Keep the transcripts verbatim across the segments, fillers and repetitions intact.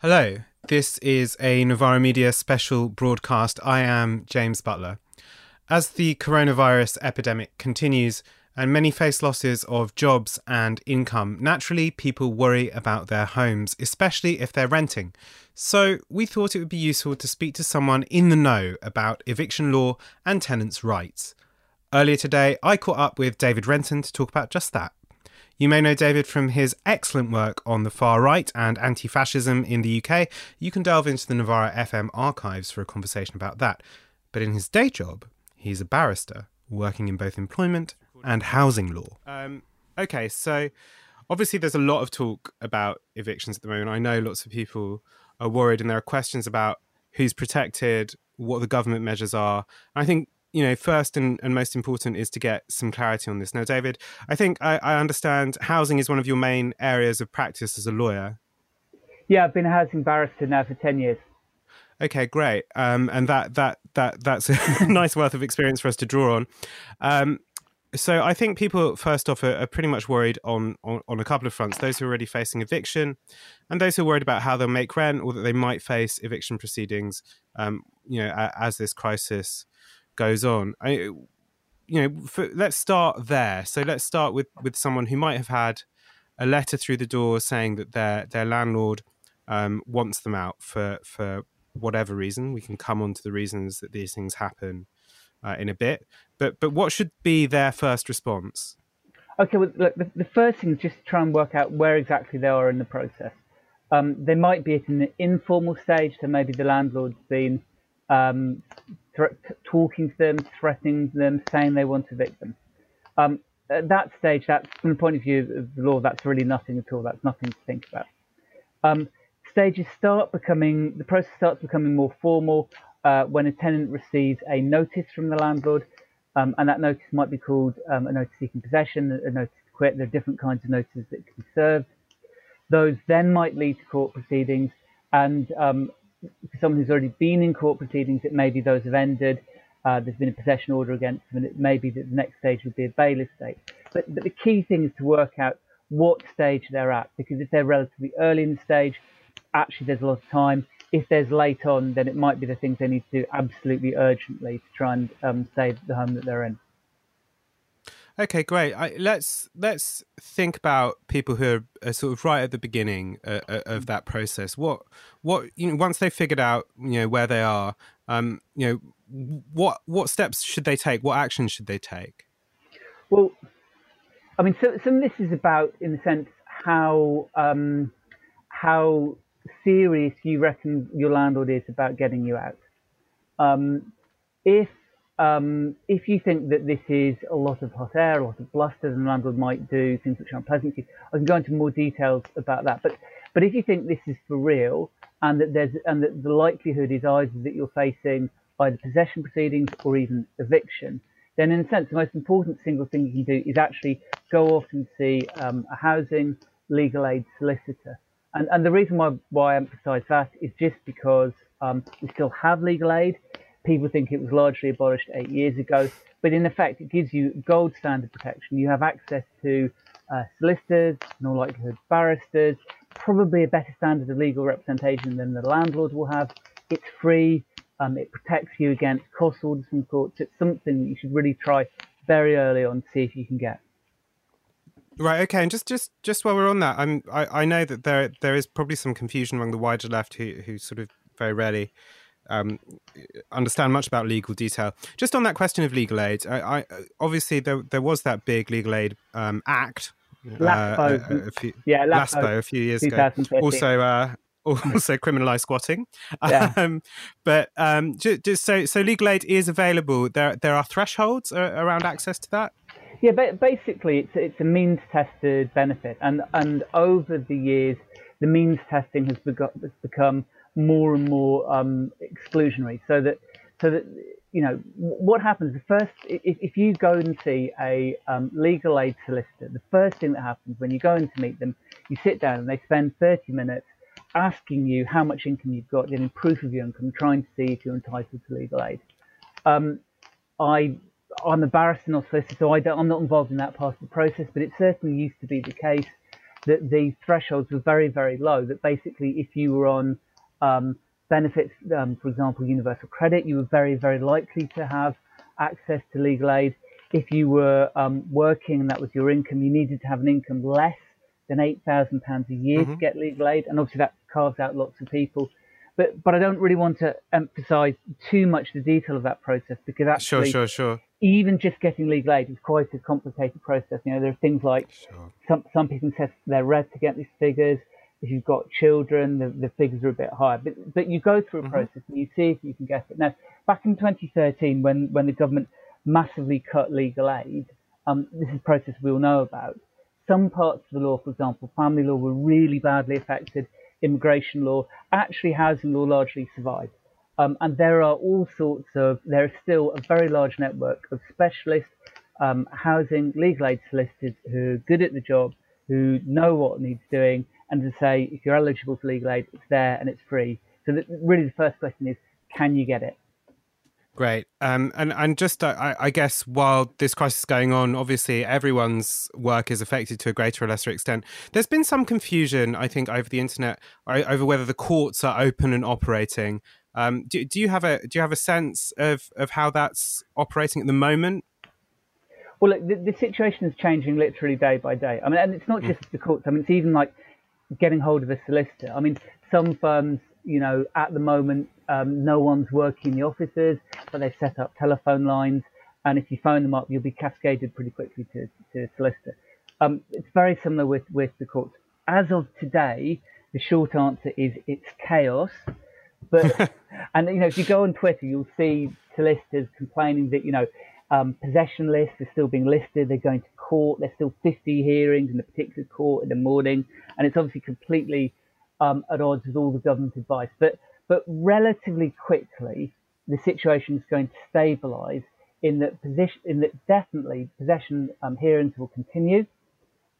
Hello, this is a Novara Media special broadcast. I am James Butler. As the coronavirus epidemic continues and many face losses of jobs and income, naturally people worry about their homes, especially if they're renting. So we thought it would be useful to speak to someone in the know about eviction law and tenants' rights. Earlier today, I caught up with David Renton to talk about just that. You may know David from his excellent work on the far right and anti-fascism in the U K. You can delve into the Novara F M archives for a conversation about that. But in his day job, he's a barrister, working in both employment and housing law. Um, okay, so obviously there's a lot of talk about evictions at the moment. I know lots of people are worried and there are questions about who's protected, what the government measures are. And I think you know, first and, and most important is to get some clarity on this. Now, David, I think I, I understand housing is one of your main areas of practice as a lawyer. Yeah, I've been a housing barrister now for ten years. Okay, great. Um, and that that that that's a nice wealth of experience for us to draw on. Um, so I think people, first off, are, are pretty much worried on, on, on a couple of fronts. Those who are already facing eviction and those who are worried about how they'll make rent or that they might face eviction proceedings, um, you know, as this crisis goes on. I, you know, for, let's start there. So let's start with with someone who might have had a letter through the door saying that their their landlord um, wants them out for for whatever reason. We can come on to the reasons that these things happen uh, in a bit. But but what should be their first response? Okay, well, look, the, the first thing is just to try and work out where exactly they are in the process. Um, they might be at an informal stage, so maybe the landlord's been Um, talking to them, threatening them, saying they want to evict them. Um, at that stage, that's, from the point of view of the law, that's really nothing at all. That's nothing to think about. Um, stages start becoming, the process starts becoming more formal uh, when a tenant receives a notice from the landlord, um, and that notice might be called um, a notice seeking possession, a notice to quit. There are different kinds of notices that can be served. Those then might lead to court proceedings, and um, for someone who's already been in court proceedings, it may be those have ended, uh, there's been a possession order against them, and it may be that the next stage would be a bail estate. But, but the key thing is to work out what stage they're at, because if they're relatively early in the stage, actually there's a lot of time. If there's late on, then it might be the things they need to do absolutely urgently to try and um, save the home that they're in. Okay, great. I, let's let's think about people who are, are sort of right at the beginning uh, of that process. What what you know, once they've figured out you know where they are, um, you know what what steps should they take? What actions should they take? Well, I mean, so, some of this is about, in a sense, how um, how serious you reckon your landlord is about getting you out. Um, if Um, if you think that this is a lot of hot air, a lot of bluster, and the landlord might do things which are unpleasant to you, I can go into more details about that. But but if you think this is for real, and that there's and that the likelihood is either that you're facing either possession proceedings or even eviction, then in a sense the most important single thing you can do is actually go off and see um, a housing legal aid solicitor. And and the reason why why I emphasise that is just because um, we still have legal aid. People think it was largely abolished eight years ago, but in effect, it gives you gold standard protection. You have access to uh, solicitors, in all likelihood barristers, probably a better standard of legal representation than the landlord will have. It's free. Um, it protects you against court orders from courts. It's something that you should really try very early on to see if you can get. Right. Okay. And just just just while we're on that, I'm I, I know that there there is probably some confusion among the wider left who who sort of very rarely Um, understand much about legal detail. Just on that question of legal aid, I, I obviously there there was that big legal aid um, act, LASPO, uh, a, a few, yeah, LASPO, LASPO a few years ago. Also, uh, also criminalised squatting. Yeah. Um, but um, just, just so so legal aid is available. There there are thresholds around access to that. Yeah, but basically it's it's a means tested benefit, and and over the years the means testing has, begot, has become more and more um, exclusionary, so that so that you know what happens. The first, if, if you go and see a um, legal aid solicitor, the first thing that happens when you go in to meet them, you sit down and they spend thirty minutes asking you how much income you've got, getting proof of your income, trying to see if you're entitled to legal aid. Um, I I'm a barrister, not solicitor, so I don't, I'm not involved in that part of the process, but it certainly used to be the case that the thresholds were very, very low, that basically if you were on um, benefits, um, for example, universal credit, you were very, very likely to have access to legal aid. If you were um, working and that was your income, you needed to have an income less than eight thousand pounds a year mm-hmm. to get legal aid. And obviously that carves out lots of people. But but I don't really want to emphasise too much the detail of that process, because actually sure, sure, sure. even just getting legal aid is quite a complicated process. You know, there are things like sure. some, some people test their R E V to get these figures. If you've got children, the, the figures are a bit higher. But, but you go through a mm-hmm. process and you see if you can get it. Now, back in twenty thirteen, when, when the government massively cut legal aid, um, this is a process we all know about. Some parts of the law, for example, family law, were really badly affected. Immigration law, actually housing law largely survived. Um, and there are all sorts of, there is still a very large network of specialist um, housing legal aid solicitors who are good at the job, who know what needs doing, and to say, if you're eligible for legal aid, it's there and it's free. So that, really the first question is, can you get it? Great. Um, and, and just, I, I guess, while this crisis is going on, obviously everyone's work is affected to a greater or lesser extent. There's been some confusion, I think, over the internet, over whether the courts are open and operating. Um, do, do you have a do you have a sense of, of how that's operating at the moment? Well, look, the, the situation is changing literally day by day. I mean, and it's not just mm. the courts. I mean, it's even like getting hold of a solicitor. I mean, some firms, you know, at the moment, um, no one's working in the offices, but they've set up telephone lines. And if you phone them up, you'll be cascaded pretty quickly to, to a solicitor. Um, it's very similar with, with the courts. As of today, the short answer is it's chaos. But and, you know, if you go on Twitter, you'll see solicitors complaining that, you know, um, possession lists are still being listed. They're going to court. There's still fifty hearings in a particular court in the morning. And it's obviously completely Um, at odds with all the government advice. But but relatively quickly, the situation is going to stabilise in that position, in that definitely possession um, hearings will continue.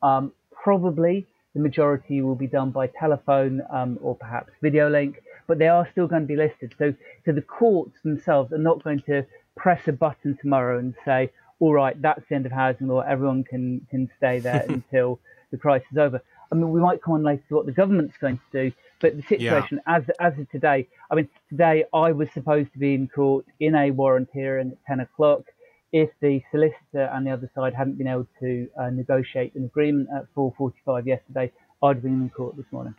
Um, probably the majority will be done by telephone um, or perhaps video link, but they are still going to be listed. So, so the courts themselves are not going to press a button tomorrow and say, all right, that's the end of housing law. Everyone can, can stay there until the crisis is over. I mean, we might come on later to what the government's going to do, but the situation yeah. as as of today, I mean, today I was supposed to be in court in a warrant hearing at ten o'clock. If the solicitor and the other side hadn't been able to uh, negotiate an agreement at four forty-five yesterday, I'd have been in court this morning.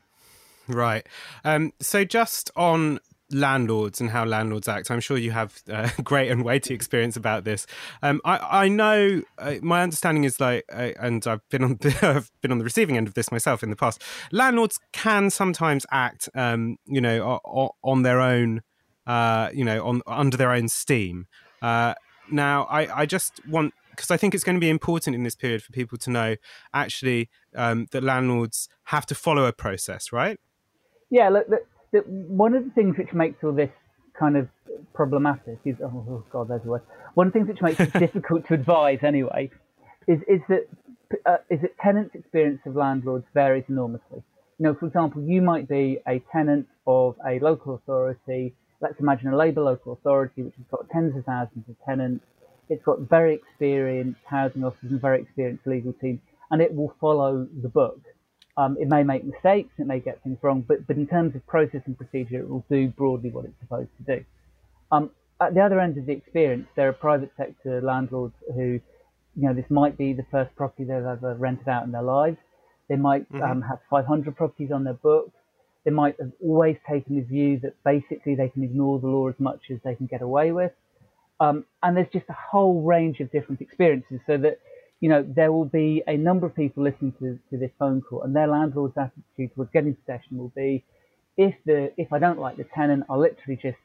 Right. Um, so just on landlords and how landlords act, I'm sure you have uh, great and weighty experience about this. Um, I, I know uh, my understanding is like, uh, and I've been on the, I've been on the receiving end of this myself in the past. Landlords can sometimes act, um, you know, on, on their own, uh, you know, on under their own steam. Uh, now, I, I just want because I think it's going to be important in this period for people to know actually um, that landlords have to follow a process, right? Yeah. Look. look. That one of the things which makes all this kind of problematic is, oh God, there's a word. One of the things which makes it difficult to advise anyway is, is, that, uh, is that tenants' experience of landlords varies enormously. You know, for example, you might be a tenant of a local authority. Let's imagine a Labour local authority, which has got tens of thousands of tenants. It's got very experienced housing officers and very experienced legal teams, and it will follow the book. Um, it may make mistakes, it may get things wrong, but, but in terms of process and procedure, it will do broadly what it's supposed to do. Um, at the other end of the experience, there are private sector landlords who, you know, this might be the first property they've ever rented out in their lives. They might mm-hmm. um, have five hundred properties on their books. They might have always taken the view that basically they can ignore the law as much as they can get away with. Um, and there's just a whole range of different experiences, so that you know, there will be a number of people listening to, to this phone call, and their landlord's attitude towards getting possession will be, if the if I don't like the tenant, I'll literally just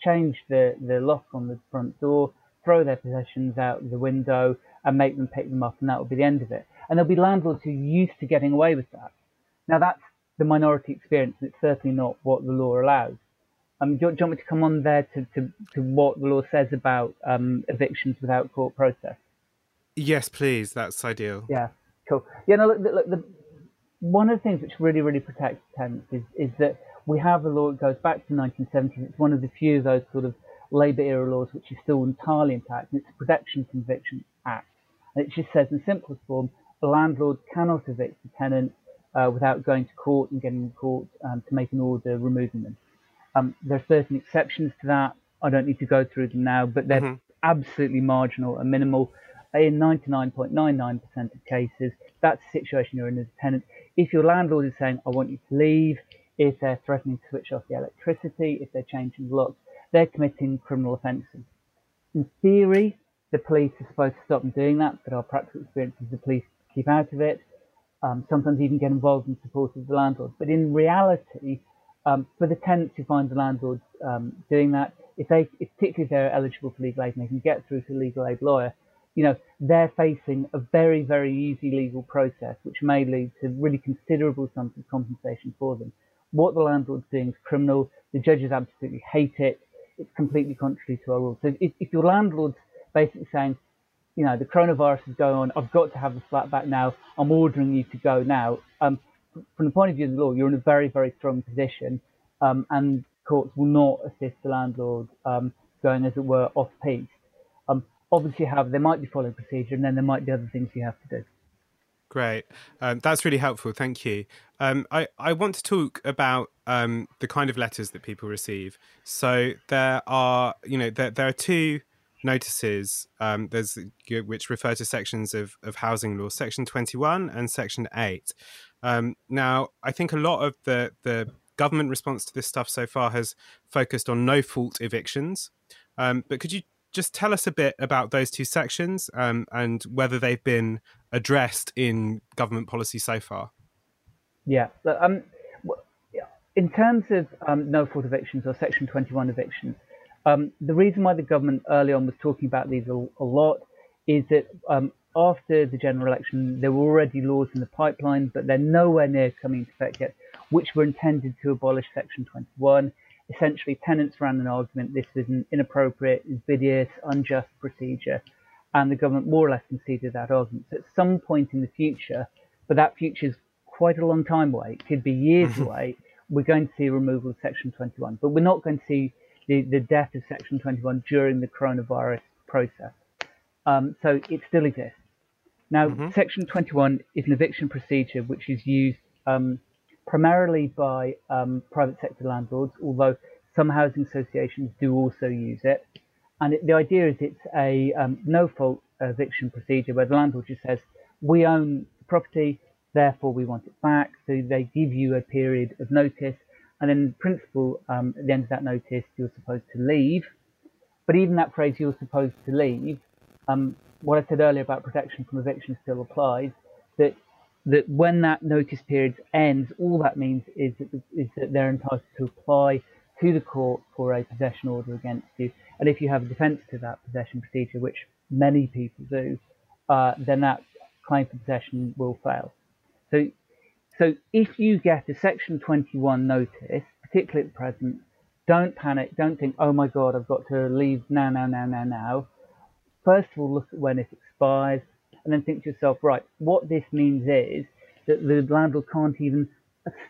change the, the lock on the front door, throw their possessions out the window, and make them pick them up, and that will be the end of it. And there'll be landlords who are used to getting away with that. Now, that's the minority experience, and it's certainly not what the law allows. Um, do you, do you want me to come on there to, to, to what the law says about um, evictions without court process? Yes, please. That's ideal. Yeah, cool. Yeah, no, look, look the, one of the things which really, really protects tenants is, is that we have a law that goes back to the nineteen seventies. It's one of the few of those sort of Labour-era laws which is still entirely intact, and it's the Protection from Eviction Act. And it just says in simplest form, a landlord cannot evict a tenant uh, without going to court and getting court um, to make an order removing them. Um, there are certain exceptions to that. I don't need to go through them now, but they're mm-hmm. absolutely marginal and minimal. In ninety-nine point nine nine percent of cases, that's the situation you're in as a tenant. If your landlord is saying, I want you to leave, if they're threatening to switch off the electricity, if they're changing the locks, they're committing criminal offences. In theory, the police are supposed to stop them doing that, but our practical experience is the police keep out of it, um, sometimes even get involved in support of the landlord. But in reality, um, for the tenants who find the landlord um, doing that, if they, if, particularly if they're eligible for legal aid and they can get through to a legal aid lawyer, you know, they're facing a very, very easy legal process, which may lead to really considerable sums of compensation for them. What the landlord's doing is criminal. The judges absolutely hate it. It's completely contrary to our rules. So if, if your landlord's basically saying, you know, the coronavirus is going on, I've got to have the flat back now, I'm ordering you to go now, um, from the point of view of the law, you're in a very, very strong position, um, and courts will not assist the landlord um, going, as it were, off-piste. Um, obviously, however, they might be following procedure, and then there might be other things you have to do. Great. Um, that's really helpful. Thank you. Um, I, I want to talk about um, the kind of letters that people receive. So there are, you know, there, there are two notices um, there's, which refer to sections of, of housing law, Section twenty-one and Section eight. Um, now, I think a lot of the, the government response to this stuff so far has focused on no-fault evictions. Um, but could you just tell us a bit about those two sections um, and whether they've been addressed in government policy so far? Yeah. Um, in terms of um, no-fault evictions or Section twenty-one evictions, um, the reason why the government early on was talking about these a, a lot is that um, after the general election, there were already laws in the pipeline, but they're nowhere near coming into effect yet, which were intended to abolish Section twenty-one. Essentially, tenants ran an argument this was an inappropriate, invidious, unjust procedure, and the government more or less conceded that argument. So at some point in the future, but that future is quite a long time away, it could be years away, we're going to see removal of Section twenty-one, but we're not going to see the, the death of Section twenty-one during the coronavirus process. Um, so it still exists. Now, mm-hmm. Section twenty-one is an eviction procedure which is used um, primarily by um, private sector landlords, although some housing associations do also use it. And it, the idea is it's a um, no-fault eviction procedure where the landlord just says, we own the property, therefore we want it back. So they give you a period of notice. And in principle, um, at the end of that notice, you're supposed to leave. But even that phrase, you're supposed to leave, um, what I said earlier about protection from eviction still applies, that that when that notice period ends, all that means is that, is that they're entitled to apply to the court for a possession order against you. And if you have a defence to that possession procedure, which many people do, uh, then that claim for possession will fail. So, so if you get a Section twenty-one notice, particularly at the present, don't panic, don't think, oh my God, I've got to leave now, now, now, now, now. First of all, look at when it expires, and then think to yourself, right, what this means is that the landlord can't even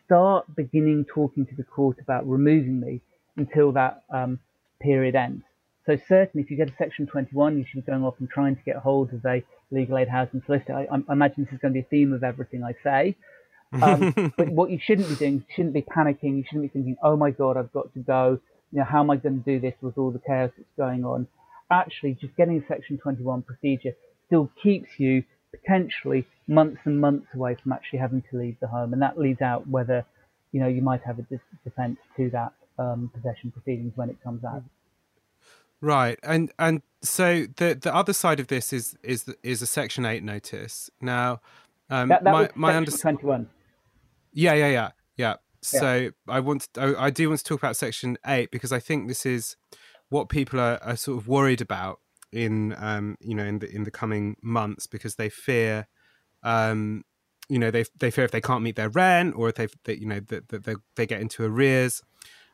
start beginning talking to the court about removing me until that um, period ends. So certainly if you get a Section twenty-one, you should be going off and trying to get hold of a legal aid housing solicitor. I, I imagine this is going to be a theme of everything I say. Um, but what you shouldn't be doing, you shouldn't be panicking, you shouldn't be thinking, oh my God, I've got to go, you know, how am I going to do this with all the chaos that's going on? Actually, just getting a Section twenty-one procedure still keeps you potentially months and months away from actually having to leave the home, and that leaves out whether, you know, you might have a defence to that um, possession proceedings when it comes out. Right, and and so the the other side of this is is is a Section eight notice. Now, um, that, that my was my understanding. twenty-one. Yeah, yeah, yeah, yeah. So yeah. I want to, I, I do want to talk about Section eight because I think this is what people are, are sort of worried about in um you know in the in the coming months, because they fear um you know they they fear if they can't meet their rent, or if they, they you know that they, they, they get into arrears,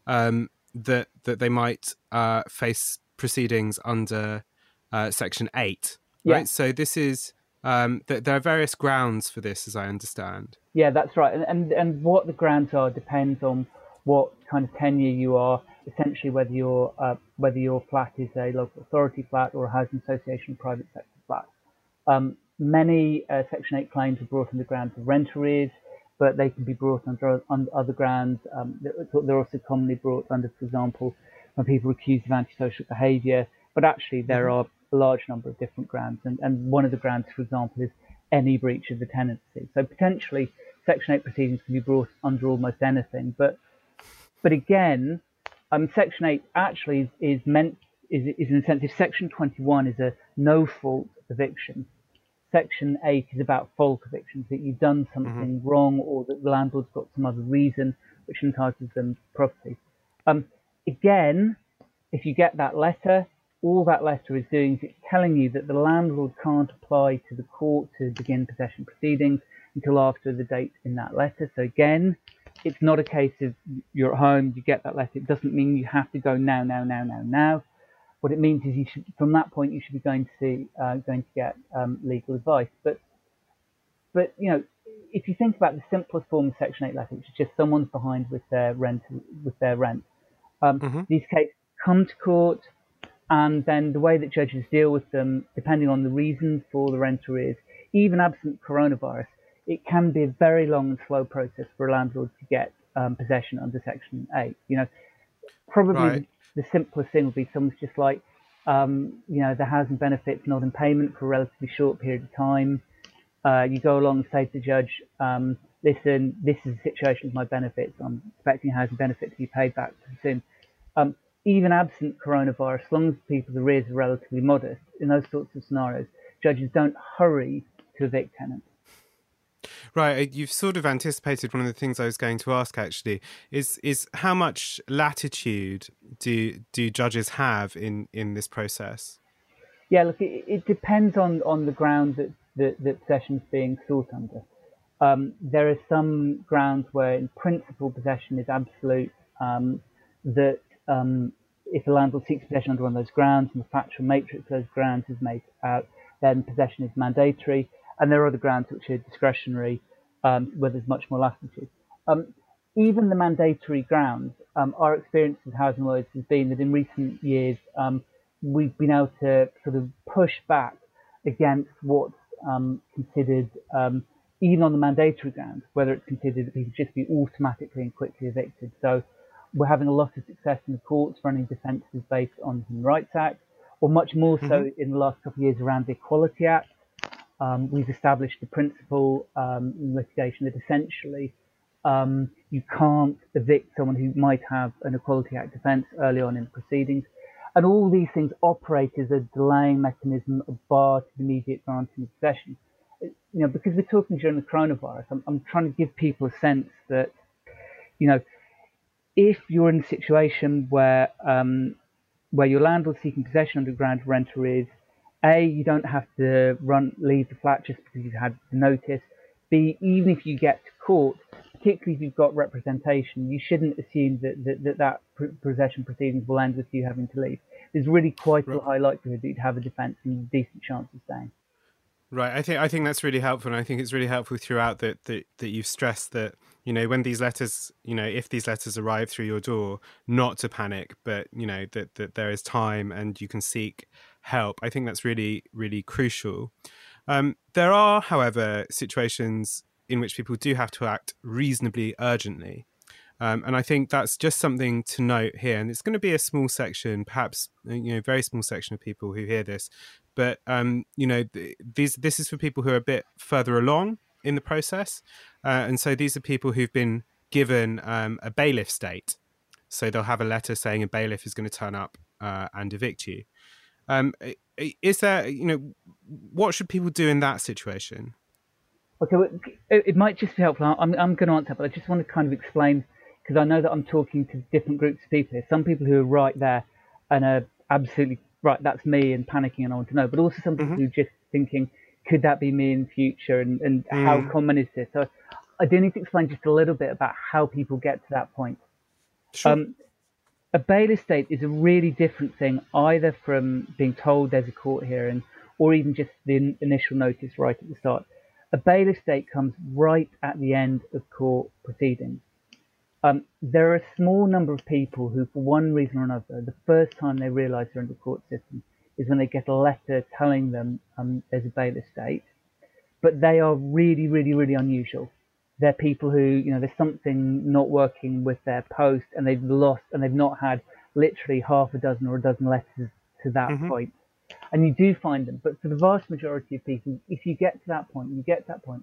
um that that they might uh face proceedings under uh Section eight. Right. Yeah. So this is um th- there are various grounds for this, as I understand. Yeah, that's right. And and, and what the grounds are depends on what kind of tenure you are, essentially whether your uh, whether your flat is a local authority flat or a housing association or private sector flat. Um, many uh, Section eight claims are brought on the grounds of rent arrears, but they can be brought under, under other grounds. Um, they're also commonly brought under, for example, when people are accused of antisocial behaviour, but actually there are a large number of different grounds. And, and one of the grounds, for example, is any breach of the tenancy. So potentially Section eight proceedings can be brought under almost anything. But but again, um, Section eight actually is, is meant, is, is an incentive. Section twenty-one is a no-fault eviction. Section eight is about fault evictions, that you've done something mm-hmm. wrong, or that the landlord's got some other reason which entitles them to property. Um, again, if you get that letter, all that letter is doing is it's telling you that the landlord can't apply to the court to begin possession proceedings until after the date in that letter. So again, it's not a case of you're at home, you get that letter. It doesn't mean you have to go now, now, now, now, now. What it means is you should, from that point, you should be going to see, uh, going to get um, legal advice. But, but you know, if you think about the simplest form of Section eight letter, which is just someone's behind with their rent, with their rent. Um, mm-hmm. These cases come to court, and then the way that judges deal with them, depending on the reason for the rent arrears, even absent coronavirus, it can be a very long and slow process for a landlord to get um, possession under Section eight. You know, probably. Right. The simplest thing would be someone's just like, um, you know, the housing benefit's not in payment for a relatively short period of time. Uh, you go along and say to the judge, um, listen, this is the situation with my benefits. I'm expecting housing benefit to be paid back soon. Um, even absent coronavirus, as long as people's arrears are relatively modest, in those sorts of scenarios, judges don't hurry to evict tenants. Right, you've sort of anticipated one of the things I was going to ask, actually, is is how much latitude do do judges have in, in this process? Yeah, look, it, it depends on, on the ground that, that, that possession is being sought under. Um, there are some grounds where, in principle, possession is absolute, um, that um, if a landlord seeks possession under one of those grounds and the factual matrix of those grounds is made out, then possession is mandatory. And there are other grounds which are discretionary, um, where there's much more latitude. Um, even the mandatory grounds, um, our experience with housing lawyers has been that in recent years, um, we've been able to sort of push back against what's um, considered, um, even on the mandatory grounds, whether it's considered that people just be automatically and quickly evicted. So we're having a lot of success in the courts running defences based on the Human Rights Act, or much more so mm-hmm. in the last couple of years around the Equality Act. Um, we've established the principle um, in litigation that essentially um, you can't evict someone who might have an Equality Act defence early on in proceedings. And all these things operate as a delaying mechanism, a bar to the immediate granting of possession. You know, because we're talking during the coronavirus, I'm, I'm trying to give people a sense that, you know, if you're in a situation where, um, where your landlord's seeking possession under ground rent arrears, A, you don't have to run, leave the flat just because you've had the notice. B, even if you get to court, particularly if you've got representation, you shouldn't assume that that, that, that possession proceedings will end with you having to leave. There's really quite right. a high likelihood that you'd have a defence and a decent chance of staying. Right. I think I think that's really helpful, and I think it's really helpful throughout that that, that you've stressed that, you know, when these letters, you know, if these letters arrive through your door, not to panic, but, you know, that, that there is time and you can seek help. I think that's really, really crucial. Um, there are, however, situations in which people do have to act reasonably urgently. Um, and I think that's just something to note here. And it's going to be a small section, perhaps, you know, very small section of people who hear this. But, um, you know, th- these, this is for people who are a bit further along in the process. Uh, and so these are people who've been given um, a bailiff's date. So they'll have a letter saying a bailiff is going to turn up uh, and evict you. Um, is there, you know, what should people do in that situation? Okay, well, it might just be helpful. I'm, I'm going to answer, but I just want to kind of explain, because I know that I'm talking to different groups of people here. Some people who are right there and are absolutely right, that's me, and panicking and I want to know, but also some people mm-hmm. who are just thinking, could that be me in the future, and, and mm. how common is this? So I do need to explain just a little bit about how people get to that point. Sure. Um, a bailiff's date is a really different thing, either from being told there's a court hearing or even just the in- initial notice right at the start. A bailiff's date comes right at the end of court proceedings. Um, there are a small number of people who, for one reason or another, the first time they realise they're in the court system is when they get a letter telling them um, there's a bailiff's date. But they are really, really, really unusual. They're people who, you know, there's something not working with their post, and they've lost, and they've not had literally half a dozen or a dozen letters to that mm-hmm. point. And you do find them. But for the vast majority of people, if you get to that point, you get to that point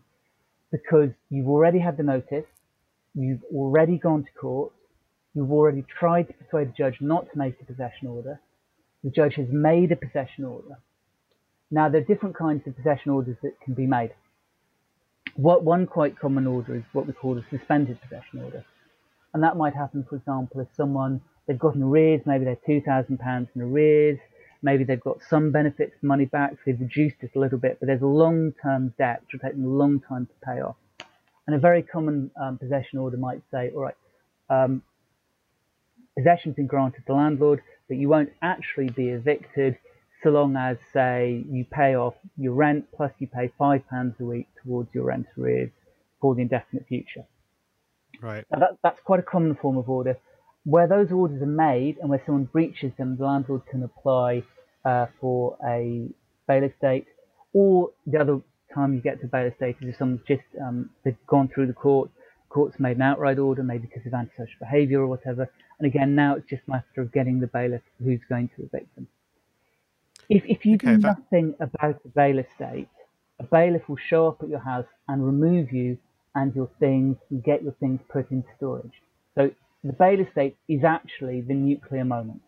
because you've already had the notice, you've already gone to court, you've already tried to persuade the judge not to make a possession order. The judge has made a possession order. Now, there are different kinds of possession orders that can be made. What one quite common order is what we call a suspended possession order. And that might happen, for example, if someone, they've got an arrears, maybe they're two thousand pounds in arrears, maybe they've got some benefits, money back, so they've reduced it a little bit, but there's a long-term debt which will take them a long time to pay off. And a very common um, possession order might say, all right, um, possession's been granted to the landlord, but you won't actually be evicted so long as, say, you pay off your rent, plus you pay five pounds a week towards your rent arrears for the indefinite future. Right. Now that, that's quite a common form of order. Where those orders are made and where someone breaches them, the landlord can apply uh, for a bail estate. Or the other time you get to bail estate is if someone's just um, they've gone through the court, the court's made an outright order, maybe because of antisocial behaviour or whatever. And again, now it's just a matter of getting the bailiff who's going to evict them. If, if you okay, do that... nothing about a bail estate, a bailiff will show up at your house and remove you and your things and get your things put into storage. So the bail estate is actually the nuclear moment.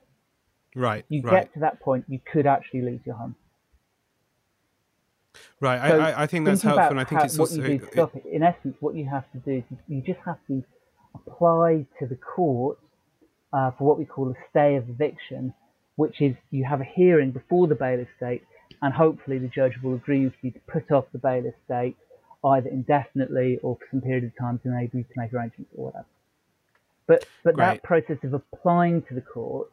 Right. You right. get to that point, you could actually lose your home. Right. So I, I think that's helpful, and I think how, it's also... What you do to stop it, in essence, what you have to do is you just have to apply to the court uh, for what we call a stay of eviction, which is you have a hearing before the bail estate, and hopefully the judge will agree with you to put off the bail estate either indefinitely or for some period of time to enable you to make arrangements or whatever. But but Great. that process of applying to the court,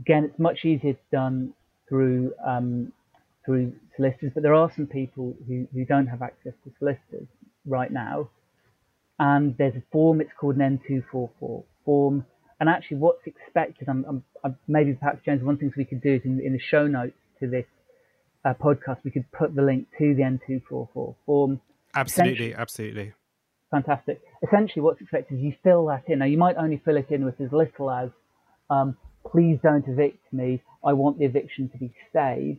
again, it's much easier done through um, through solicitors, but there are some people who, who don't have access to solicitors right now. And there's a form, it's called an N two forty-four form. And actually what's expected, I'm, I'm, I'm, maybe perhaps, James, one of the things we could do is in, in the show notes to this uh, podcast, we could put the link to the N two forty-four form. Absolutely, absolutely. Fantastic. Essentially what's expected is you fill that in. Now, you might only fill it in with as little as, um, please don't evict me, I want the eviction to be stayed.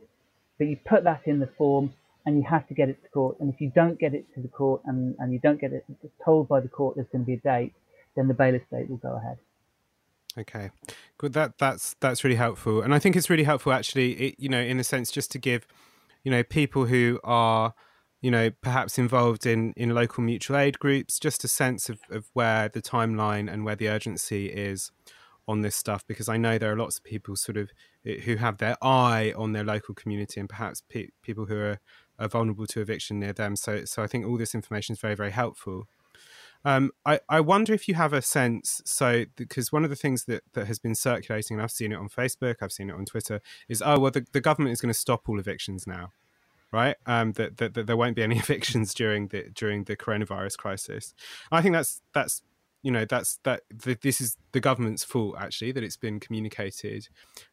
But you put that in the form and you have to get it to court. And if you don't get it to the court and, and you don't get it told by the court there's going to be a date, then the bail estate will go ahead. Okay, good. That that's that's really helpful, and I think it's really helpful actually. It, you know, in a sense, just to give, you know, people who are, you know, perhaps involved in in local mutual aid groups, just a sense of of where the timeline and where the urgency is on this stuff. Because I know there are lots of people sort of who have their eye on their local community, and perhaps pe- people who are, are vulnerable to eviction near them. So so I think all this information is very very helpful. Um, I, I wonder if you have a sense, so because one of the things that, that has been circulating, and I've seen it on Facebook, I've seen it on Twitter, is, oh, well, the, the government is going to stop all evictions now, right? Um, that, that, that there won't be any evictions during the during the coronavirus crisis. I think that's, that's you know, that's that the, this is the government's fault, actually, that it's been communicated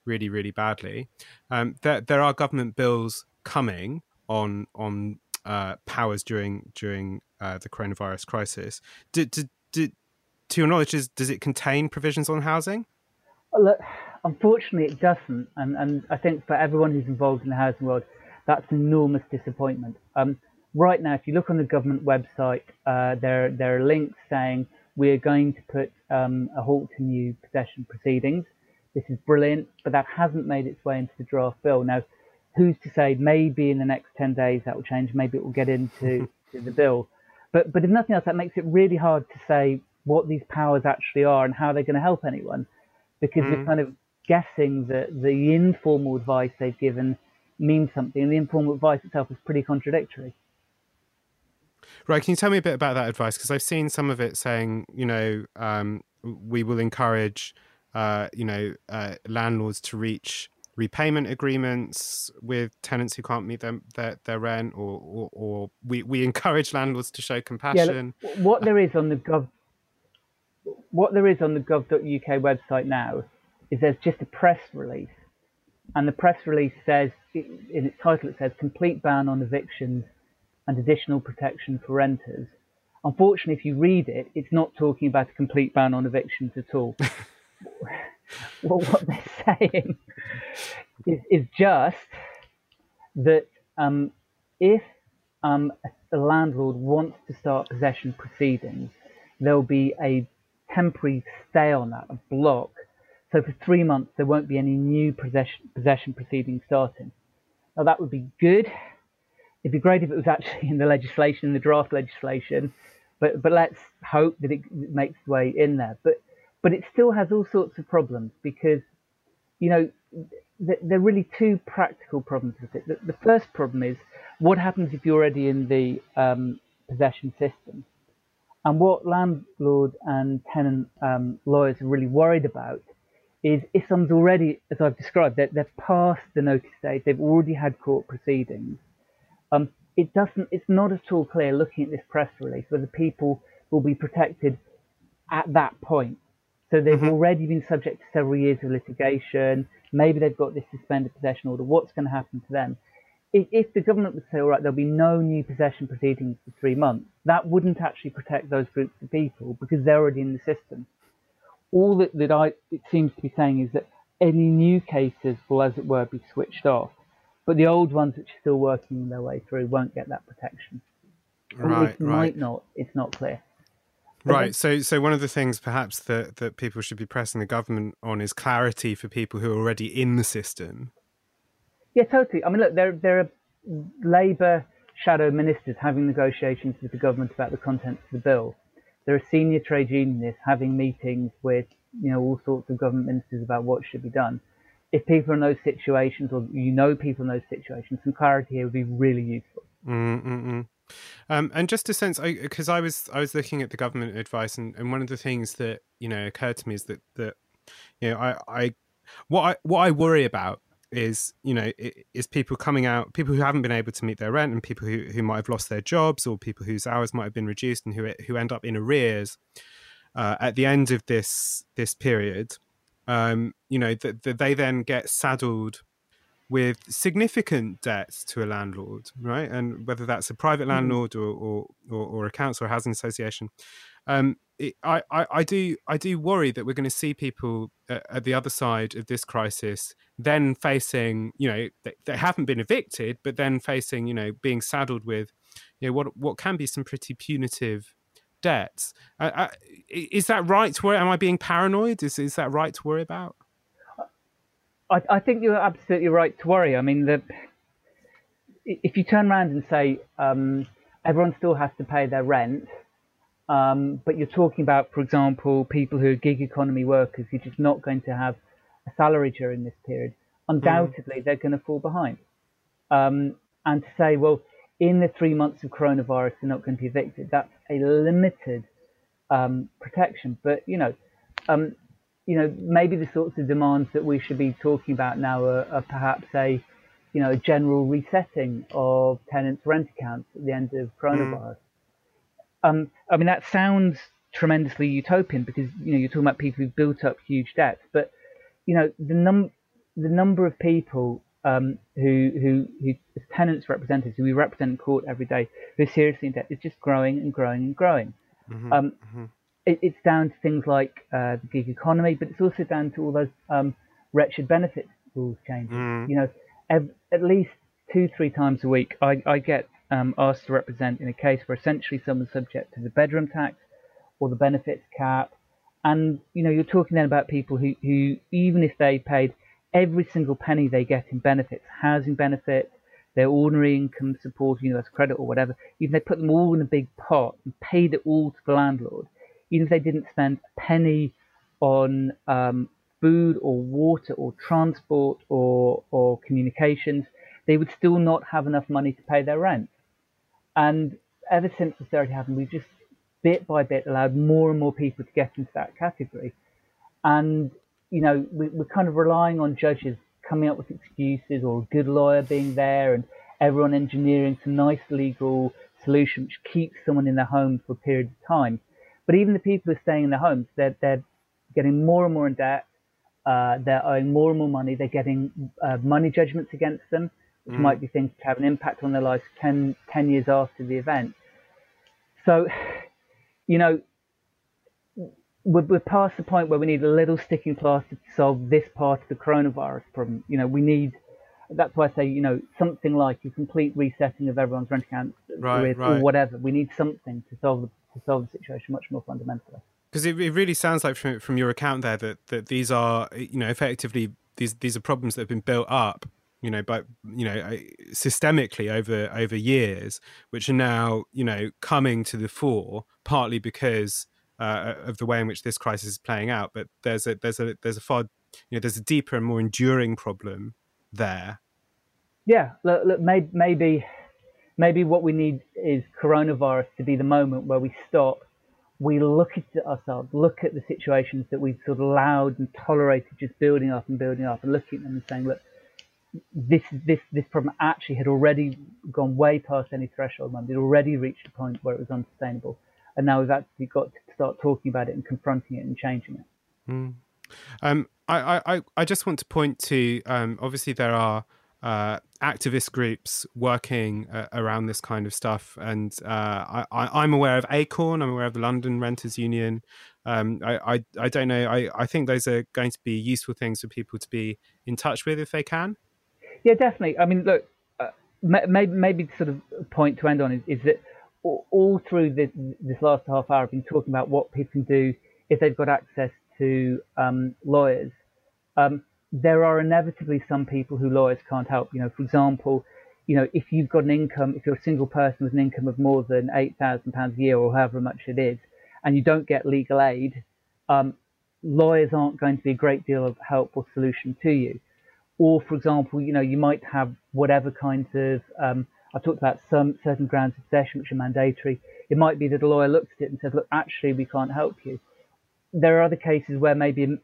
really, really badly. Um, there, there are government bills coming on on uh, powers during during Uh, the coronavirus crisis. Did, did, did, to your knowledge, is, does it contain provisions on housing? Well, look, unfortunately, it doesn't. And, and I think for everyone who's involved in the housing world, that's an enormous disappointment. Um, right now, if you look on the government website, uh, there, there are links saying we're going to put um, a halt to new possession proceedings. This is brilliant, but that hasn't made its way into the draft bill. Now, who's to say maybe in the next ten days that will change, maybe it will get into to the bill. But, but if nothing else, that makes it really hard to say what these powers actually are and how they're going to help anyone, because mm. we're kind of guessing that the informal advice they've given means something, and the informal advice itself is pretty contradictory. Right. Can you tell me a bit about that advice? Because I've seen some of it saying, you know, um, we will encourage, uh, you know, uh, landlords to reach repayment agreements with tenants who can't meet their their, their rent, or, or or we we encourage landlords to show compassion. Yeah, look, what there is on the gov, what there is on the gov dot U K website now, is there's just a press release, and the press release says in its title it says complete ban on evictions and additional protection for renters. unfortunately, if you read it, it's not talking about a complete ban on evictions at all. Well, what they're saying is, is just that um, if um, the landlord wants to start possession proceedings, there'll be a temporary stay on that, a block. So for three months, there won't be any new possession, possession proceedings starting. Now, that would be good. It'd be great if it was actually in the legislation, in the draft legislation, but but let's hope that it makes its way in there. But but it still has all sorts of problems because, you know, th there are really two practical problems with it. The, the first problem is what happens if you're already in the um, possession system, and what landlord and tenant um, lawyers are really worried about is if someone's already, as I've described, they're, they're past the notice stage, they've already had court proceedings. Um, it doesn't. It's not at all clear, looking at this press release, whether people will be protected at that point. So they've mm-hmm. already been subject to several years of litigation. Maybe they've got this suspended possession order. What's going to happen to them? If, if the government would say, all right, there'll be no new possession proceedings for three months, that wouldn't actually protect those groups of people because they're already in the system. All that, that I it seems to be saying is that any new cases will, as it were, be switched off. But the old ones, which are still working their way through, won't get that protection. Right, it right. might not. It's not clear. But right. Then, so, so one of the things perhaps that that people should be pressing the government on is clarity for people who are already in the system. Yeah, totally. I mean, look, there there are Labour shadow ministers having negotiations with the government about the contents of the bill. There are senior trade unionists having meetings with you know all sorts of government ministers about what should be done. If people are in those situations, or you know people in those situations, some clarity here would be really useful. Mm, mm, mm. Um, and just a sense, because I, I was I was looking at the government advice, and, and one of the things that you know occurred to me is that that you know I, I what I what I worry about is you know is people coming out, people who haven't been able to meet their rent, and people who who might have lost their jobs, or people whose hours might have been reduced, and who who end up in arrears uh, at the end of this this period. Um, you know, that the, they then get saddled with significant debts to a landlord, right? And whether that's a private landlord or or, or, or a council or housing association, um, it, I, I, I do I do worry that we're going to see people at, at the other side of this crisis then facing, you know, they, they haven't been evicted, but then facing, you know, being saddled with, you know, what what can be some pretty punitive debts. Uh, uh, is that right to worry? Am I being paranoid? Is is that right to worry about? I, I think you're absolutely right to worry. I mean, the, if you turn around and say um, everyone still has to pay their rent, um, but you're talking about, for example, people who are gig economy workers who are just not going to have a salary during this period, undoubtedly mm. they're going to fall behind. Um, and to say, well, in the three months of coronavirus, they're not going to be evicted. That's a limited um, protection. But, you know, um, you know, maybe the sorts of demands that we should be talking about now are, are perhaps a, you know, a general resetting of tenants' rent accounts at the end of coronavirus. Mm. Um, I mean, that sounds tremendously utopian because, you know, you're talking about people who've built up huge debts. But, you know, the, num the number of people Um, who, who, who, as tenants' representatives, who we represent in court every day, who are seriously in debt, is just growing and growing and growing. Mm-hmm, um, mm-hmm. it, it's down to things like uh, the gig economy, but it's also down to all those um, wretched benefits rules changes. Mm. You know, ev at least two, three times a week, I, I get um, asked to represent in a case where essentially someone's subject to the bedroom tax or the benefits cap. And, you know, you're talking then about people who, who even if they paid every single penny they get in benefits, housing benefits, their ordinary income support, universal credit or whatever, even if they put them all in a big pot and paid it all to the landlord, even if they didn't spend a penny on um, food or water or transport or, or communications, they would still not have enough money to pay their rent. And ever since austerity happened, we've just bit by bit allowed more and more people to get into that category. And you know, we, we're kind of relying on judges coming up with excuses or a good lawyer being there and everyone engineering some nice legal solution which keeps someone in their home for a period of time. But even the people who are staying in their homes, they're, they're getting more and more in debt, uh, they're owing more and more money, they're getting uh, money judgments against them, which mm. might be things to have an impact on their lives ten, ten years after the event. So you know, we're, we're past the point where we need a little sticking plaster to solve this part of the coronavirus problem. You know, we need, that's why I say, you know, something like a complete resetting of everyone's rent accounts, right, right. or whatever. We need something to solve the, to solve the situation much more fundamentally. Because it, it really sounds like from, from your account there that, that these are, you know, effectively these these are problems that have been built up, you know, but, you know, systemically over over years, which are now, you know, coming to the fore, partly because uh, of the way in which this crisis is playing out. But there's a there's a there's a far, you know, there's a deeper and more enduring problem there. Yeah, look, look maybe, maybe maybe what we need is coronavirus to be the moment where we stop. We look at ourselves, look at the situations that we've sort of allowed and tolerated just building up and building up, and looking at them and saying, look, this this this problem actually had already gone way past any threshold limit. It already reached a point where it was unsustainable. And now we've actually got to start talking about it and confronting it and changing it. Mm. Um, I, I, I just want to point to, um, obviously there are uh, activist groups working uh, around this kind of stuff. And uh, I, I, I'm aware of Acorn, I'm aware of the London Renters Union. Um, I, I, I don't know, I, I think those are going to be useful things for people to be in touch with if they can. Yeah, definitely. I mean, look, uh, maybe, maybe the sort of point to end on is, is that all through this, this last half hour, I've been talking about what people can do if they've got access to um, lawyers. Um, there are inevitably some people who lawyers can't help. You know, for example, you know, if you've got an income, if you're a single person with an income of more than eight thousand pounds a year or however much it is, and you don't get legal aid, um, lawyers aren't going to be a great deal of help or solution to you. Or, for example, you know, you might have whatever kinds of, um, I talked about some certain grounds of possession which are mandatory. It might be that a lawyer looks at it and says, look, actually, we can't help you. There are other cases where maybe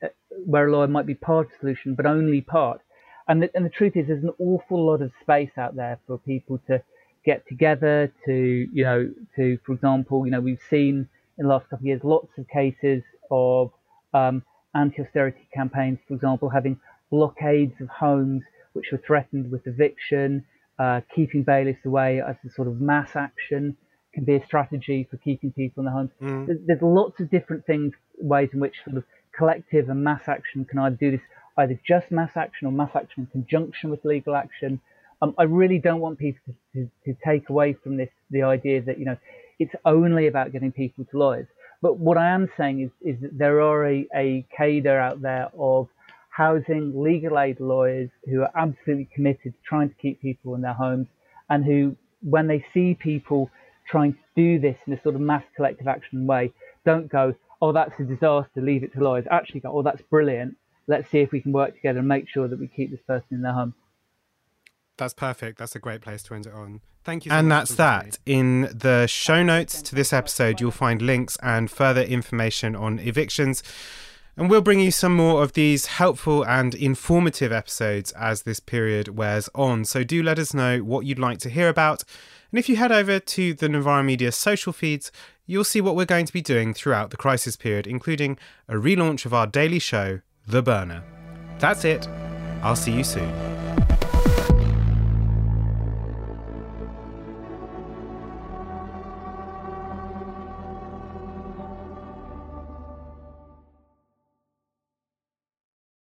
where a lawyer might be part of the solution, but only part. And the, and the truth is there's an awful lot of space out there for people to get together, to, you know, to, for example, you know, we've seen in the last couple of years lots of cases of um, anti-austerity campaigns, for example, having blockades of homes which were threatened with eviction, uh, keeping bailiffs away as a sort of mass action can be a strategy for keeping people in their homes. Mm. There's, there's lots of different things, ways in which sort of collective and mass action can either do this, either just mass action or mass action in conjunction with legal action. Um, I really don't want people to, to, to take away from this the idea that, you know, it's only about getting people to lawyers. But what I am saying is, is that there are a, a cadre out there of housing, legal aid lawyers who are absolutely committed to trying to keep people in their homes, and who, when they see people trying to do this in a sort of mass collective action way, don't go, oh, that's a disaster, leave it to lawyers. Actually go, oh, that's brilliant. Let's see if we can work together and make sure that we keep this person in their home. That's perfect. That's a great place to end it on. Thank you so much. And that's that. In the show notes to this episode, you'll find links and further information on evictions. And we'll bring you some more of these helpful and informative episodes as this period wears on. So do let us know what you'd like to hear about. And if you head over to the Novara Media social feeds, you'll see what we're going to be doing throughout the crisis period, including a relaunch of our daily show, The Burner. That's it. I'll see you soon.